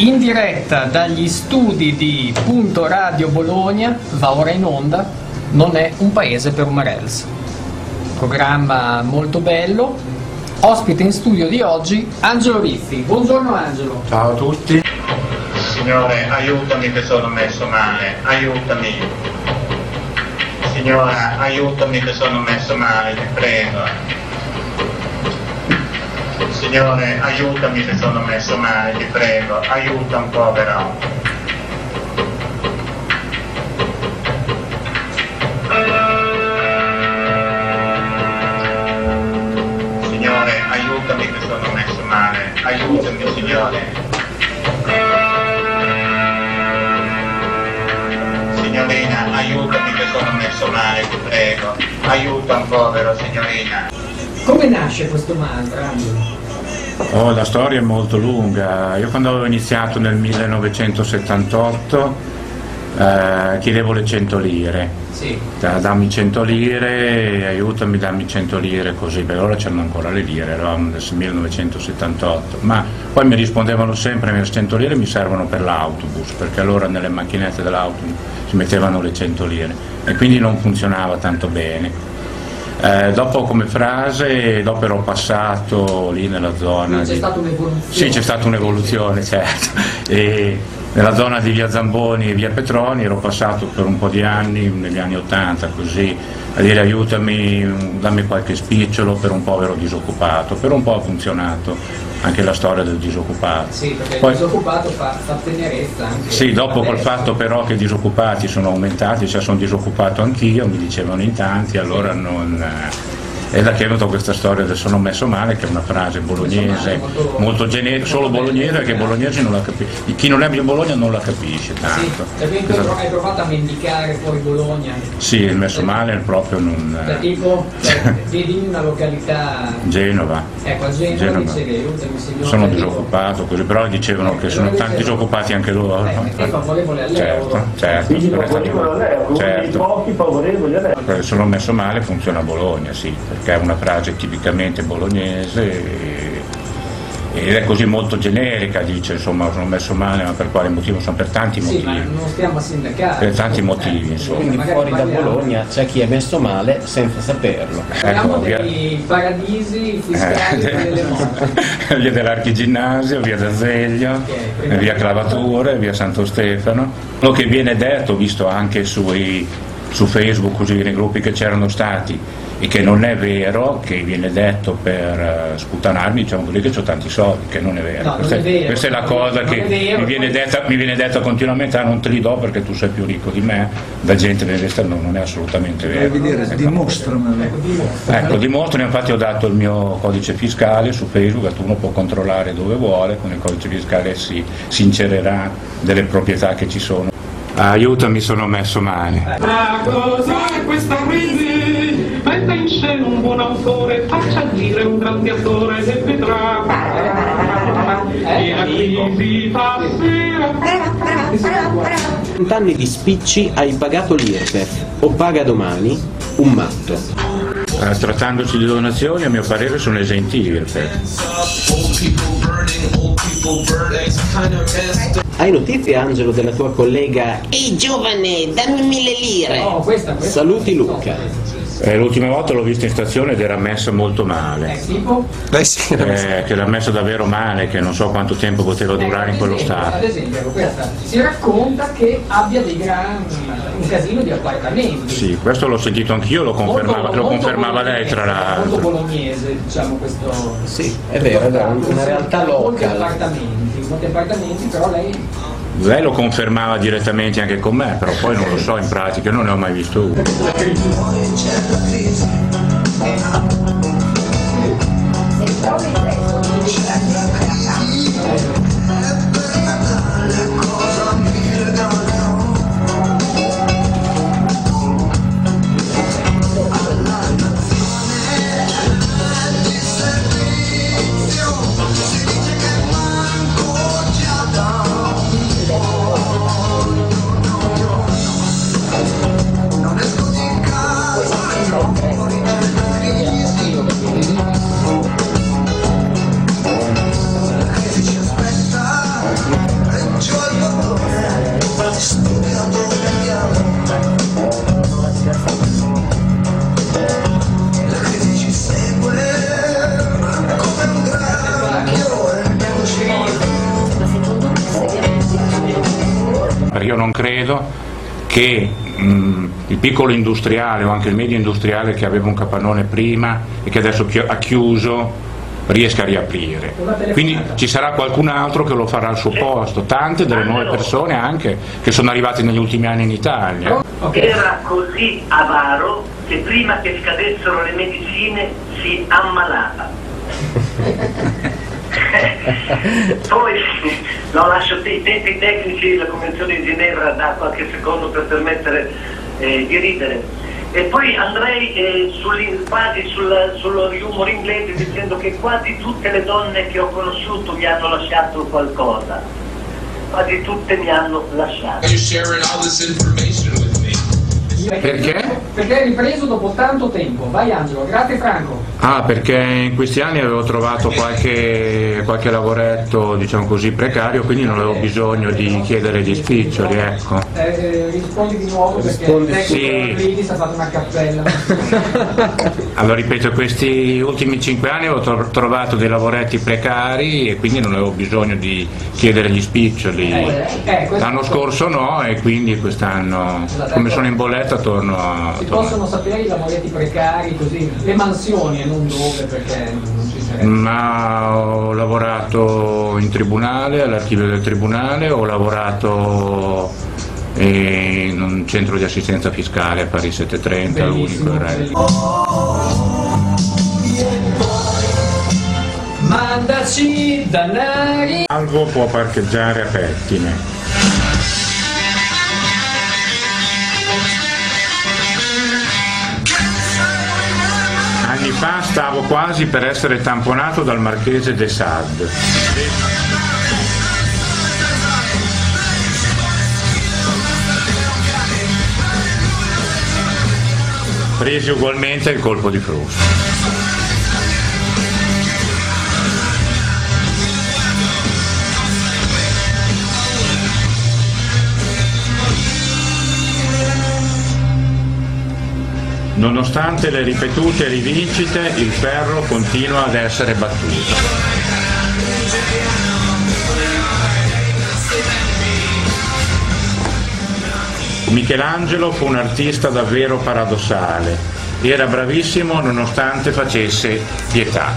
In diretta dagli studi di Punto Radio Bologna, va ora in onda, Non è un paese per Umarells. Programma molto bello. Ospite in studio di oggi, Angelo Riffi. Buongiorno Angelo. Ciao a tutti. Signore, aiutami che sono messo male, aiutami. Signora, aiutami che sono messo male, ti prego. Signore, aiutami se sono messo male, ti prego, aiuta un po' però. Signore, aiutami se sono messo male, aiutami signore. Signorina, aiutami che sono messo male, ti prego, aiuta un povero signorina. Come nasce questo mantra? Oh, la storia è molto lunga. Io quando avevo iniziato nel 1978 chiedevo le 100 lire. Sì. Dammi 100 lire, aiutami, dammi 100 lire, così, per ora c'erano ancora le lire, eravamo nel 1978, ma poi mi rispondevano sempre: le 100 lire mi servono per l'autobus, perché allora nelle macchinette dell'autobus si mettevano le 100 lire, e quindi non funzionava tanto bene. Dopo come frase, dopo ero passato lì nella zona, c'è stata un'evoluzione. Sì, c'è stata un'evoluzione, certo. E nella zona di via Zamboni e via Petroni ero passato per un po' di anni, negli anni 80, così, a dire: aiutami, dammi qualche spicciolo per un povero disoccupato. Per un po' ha funzionato anche la storia del disoccupato. Sì, perché poi, il disoccupato fa tenerezza anche. Sì, dopo col fatto però che i disoccupati sono aumentati, cioè sono disoccupato anch'io, mi dicevano in tanti, allora sì. Non... è da che è venuta questa storia del sono messo male, che è una frase bolognese, molto generica, solo bolognese, perché bolognese non la capisce, chi non è di Bologna non la capisce tanto. Sì, perché hai provato a mendicare fuori Bologna? Sì, il messo male proprio non... Tipo, vedi una località... Genova. Ecco, a Genova dicevi: aiutami signore. Sono disoccupato, così, però dicevano che sono tanti disoccupati anche loro. Perché favorevole all'euro. Certo, certo. Sono messo male funziona a Bologna, sì. Che è una frase tipicamente bolognese ed è così molto generica, dice insomma sono messo male, ma per quale motivo? Sono per tanti motivi. Sì, ma non stiamo a sindacare. Per tanti motivi, insomma. Quindi fuori da Bologna c'è chi è messo male senza saperlo. Parliamo dei paradisi fiscali delle morte. Via dell'archiginnasio, via D'Azeglio, okay, via Clavature, via Santo Stefano. Quello che viene detto, visto anche su Facebook, così, nei gruppi che c'erano stati, e che non è vero, che viene detto per sputanarmi, diciamo così, che ho tanti soldi, che non è vero. No, questa è la cosa che mi viene detta continuamente: ah, non te li do perché tu sei più ricco di me, da gente che questa non è assolutamente vero. Dimostrano, infatti ho dato il mio codice fiscale su Facebook, che uno può controllare dove vuole, con il codice fiscale si incererà delle proprietà che ci sono. Aiutami, sono messo male. Ma cos'è questa crisi? Metta in scena un buon autore, faccia dire un grande attore e vedrà che la crisi passerà. 20 anni di spicci, hai pagato l'IRPEF o paga domani un matto. Trattandosi di donazioni, a mio parere sono esenti l'IRPEF. Hai notizie, Angelo, della tua collega? Ehi giovane, dammi 1000 lire! No, questa. Saluti Luca. L'ultima volta l'ho vista in stazione ed era messa molto male. Tipo? Sì, che l'ha messa davvero male, che non so quanto tempo poteva durare in quello stato. Ad esempio, questa si racconta che abbia dei un casino di appartamenti. Sì, questo l'ho sentito anch'io, lo confermava lei, tra l'altro. Molto bolognese, diciamo, questo. Sì, è vero, è una realtà locale. Molti appartamenti, però lei lo confermava direttamente anche con me, però poi non lo so, in pratica non ne ho mai visto uno. credo che il piccolo industriale o anche il medio industriale che aveva un capannone prima e che adesso ha chiuso riesca a riaprire, quindi ci sarà qualcun altro che lo farà al suo posto, tante delle nuove persone anche che sono arrivate negli ultimi anni in Italia. Era così avaro che prima che scadessero le medicine si ammalava. Poi no, lascio i tempi tecnici, la Convenzione di Ginevra dà qualche secondo per permettere di ridere. E poi andrei sullo humor inglese dicendo che quasi tutte le donne che ho conosciuto mi hanno lasciato qualcosa. Quasi tutte mi hanno lasciato. Perché? Perché hai ripreso dopo tanto tempo. Vai Angelo, grazie Franco. Ah, perché in questi anni avevo trovato qualche lavoretto, diciamo così, precario, quindi non avevo bisogno di chiedere gli spiccioli, ecco. Rispondi di nuovo perché sì. Si è fatta una cappella. Allora ripeto, questi ultimi 5 anni avevo trovato dei lavoretti precari e quindi non avevo bisogno di chiedere gli spiccioli. L'anno scorso no, e quindi quest'anno, come sono in bolletta, torno. Possono sapere i lavoretti precari, così, le mansioni e non dove, perché non ci sarebbe. Ma ho lavorato in tribunale, all'archivio del tribunale, ho lavorato in un centro di assistenza fiscale a Pari 730, l'unico mandaci danari. Algo può parcheggiare a pettine. Anni fa stavo quasi per essere tamponato dal marchese de Sade. Presi ugualmente il colpo di frusta. Nonostante le ripetute rivincite, il ferro continua ad essere battuto. Michelangelo fu un artista davvero paradossale, era bravissimo nonostante facesse pietà.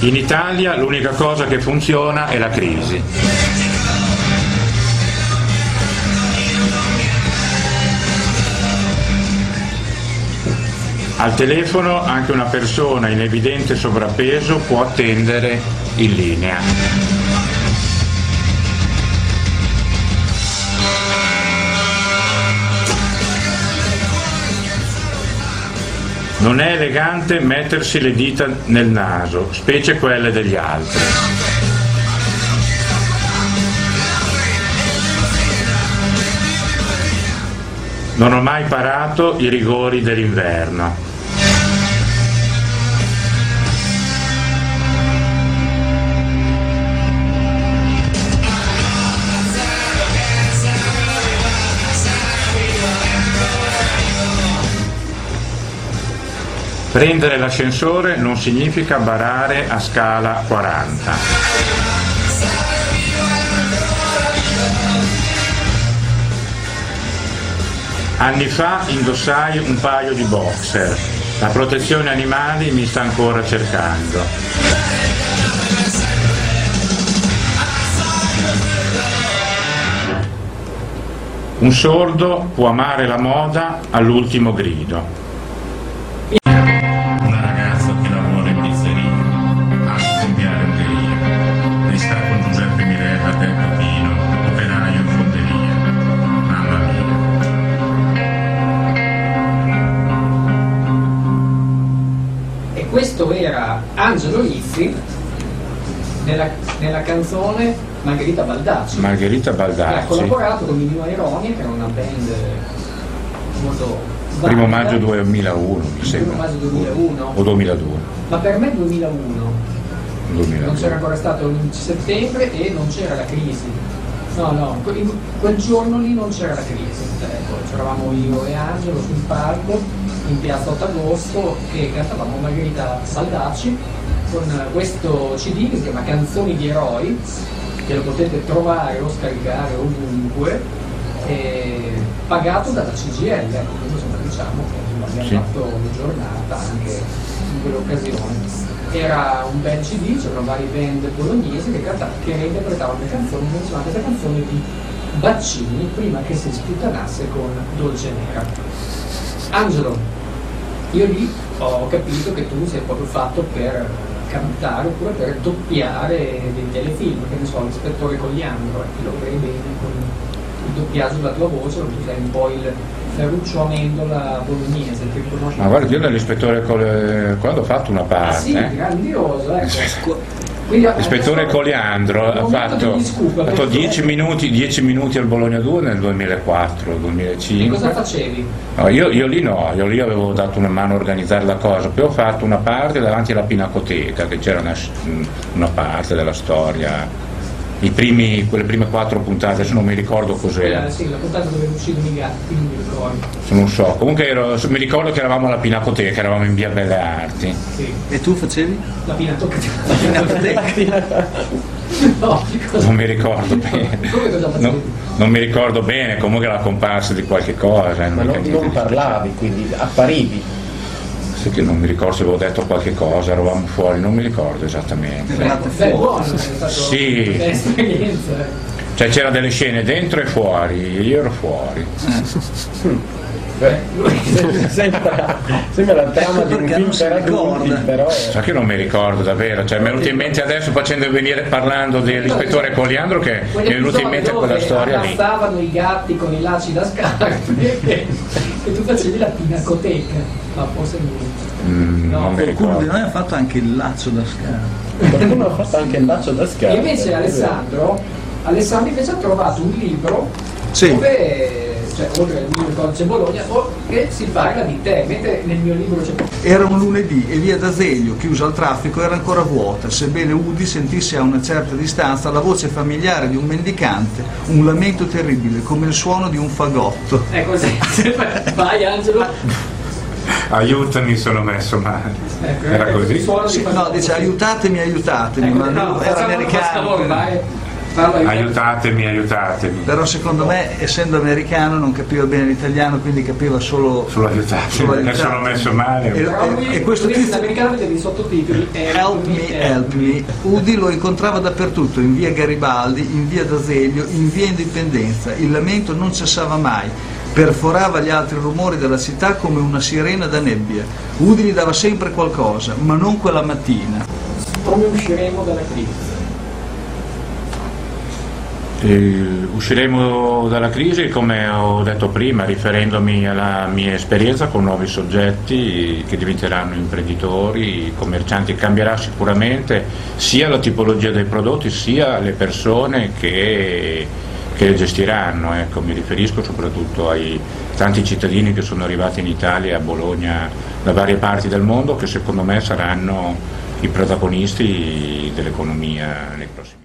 In Italia l'unica cosa che funziona è la crisi. Al telefono anche una persona in evidente sovrappeso può attendere in linea. Non è elegante mettersi le dita nel naso, specie quelle degli altri. Non ho mai parato i rigori dell'inverno. Prendere l'ascensore non significa barare a scala 40. Anni fa indossai un paio di boxer, la protezione animali mi sta ancora cercando. Un sordo può amare la moda all'ultimo grido. Questo era Angelo Riffi nella canzone Margherita Baldacci. Margherita Baldacci. Ha collaborato con Minimo Ironi, che era una band molto sbagliata. Primo maggio 2001, mi sembra. Primo maggio 2001. O 2002. Ma per me 2001. Non c'era ancora stato l'11 settembre e non c'era la crisi. No, quel giorno lì non c'era la crisi. Ecco, c'eravamo io e Angelo sul palco. in piazza 8 agosto che cantavamo Margherita Baldacci con questo CD che si chiama Canzoni di Eroi, che lo potete trovare o scaricare ovunque, pagato dalla CGL, ecco, questo diciamo che abbiamo fatto una giornata anche in quell'occasione. Era un bel CD, c'erano vari band bolognesi che reinterpretavano le canzoni, menzionate le canzoni di Baccini prima che si sputanasse con Dolcenera. Angelo, io lì ho capito che tu sei proprio fatto per cantare oppure per doppiare dei telefilm, che ne so, l'ispettore Coliandro, lo vedi bene con il doppiaggio della tua voce, tu sei un po' il Ferruccio Amendola bolognese, che conosci. Ma guarda, io nell'ispettore Coliandro ho fatto una parte. Ah sì, grandioso, ecco. L'ispettore Coliandro ha fatto 10 minuti al Bologna 2 nel 2004-2005. E cosa facevi? No, io lì avevo dato una mano a organizzare la cosa, poi ho fatto una parte davanti alla Pinacoteca, che c'era una parte della storia. Quelle prime 4 puntate, adesso non mi ricordo cos'era. Sì, la puntata dove uccidono i gatti, non mi ricordo. Non so, comunque mi ricordo che eravamo alla Pinacoteca, eravamo in via Belle Arti. Sì. E tu facevi? La Pinacoteca. No, non mi ricordo bene. Non mi ricordo bene, comunque era la comparsa di qualche cosa. Ma non parlavi, quindi apparivi. Che non mi ricordo se avevo detto qualche cosa, eravamo fuori, non mi ricordo esattamente. Sì, cioè c'era delle scene dentro e fuori, io ero fuori. Sembra la trama di un film però. Sa che non mi ricordo davvero, cioè mi è venuto in mente adesso facendo venire parlando dell'ispettore Coliandro che mi è venuto in mente quella storia lì. Passavano i gatti con i lacci da scarpe e tu facevi la Pinacoteca, ma forse non qualcuno di noi ha fatto anche il laccio da scarpe. Qualcuno ha fatto anche il laccio da scarpe. E invece Alessandro invece ha trovato un libro dove, cioè oltre al mio Codice Bologna, che si parla di te, mentre nel mio libro c'è. Era un lunedì e via D'Azeglio, chiusa al traffico, era ancora vuota, sebbene Udi sentisse a una certa distanza la voce familiare di un mendicante, un lamento terribile, come il suono di un fagotto. Ecco, vai Angelo! Aiutami, sono messo male. Era così? Sì, no, dice aiutatemi, ecco, ma no, era americano. Aiutatemi. Però secondo me, essendo americano, non capiva bene l'italiano, quindi capiva solo aiutatemi. Adesso l'ho messo male. E questo tizio americano dei sottotitoli Help me. Udi lo incontrava dappertutto, in via Garibaldi, in via D'Azeglio, in via Indipendenza. Il lamento non cessava mai. Perforava gli altri rumori della città come una sirena da nebbia. Udi gli dava sempre qualcosa, ma non quella mattina. Come usciremo dalla crisi? Usciremo dalla crisi, come ho detto prima, riferendomi alla mia esperienza con nuovi soggetti che diventeranno imprenditori, commercianti. Cambierà sicuramente sia la tipologia dei prodotti sia le persone che gestiranno. Ecco, mi riferisco soprattutto ai tanti cittadini che sono arrivati in Italia, a Bologna, da varie parti del mondo, che secondo me saranno i protagonisti dell'economia nei prossimi anni.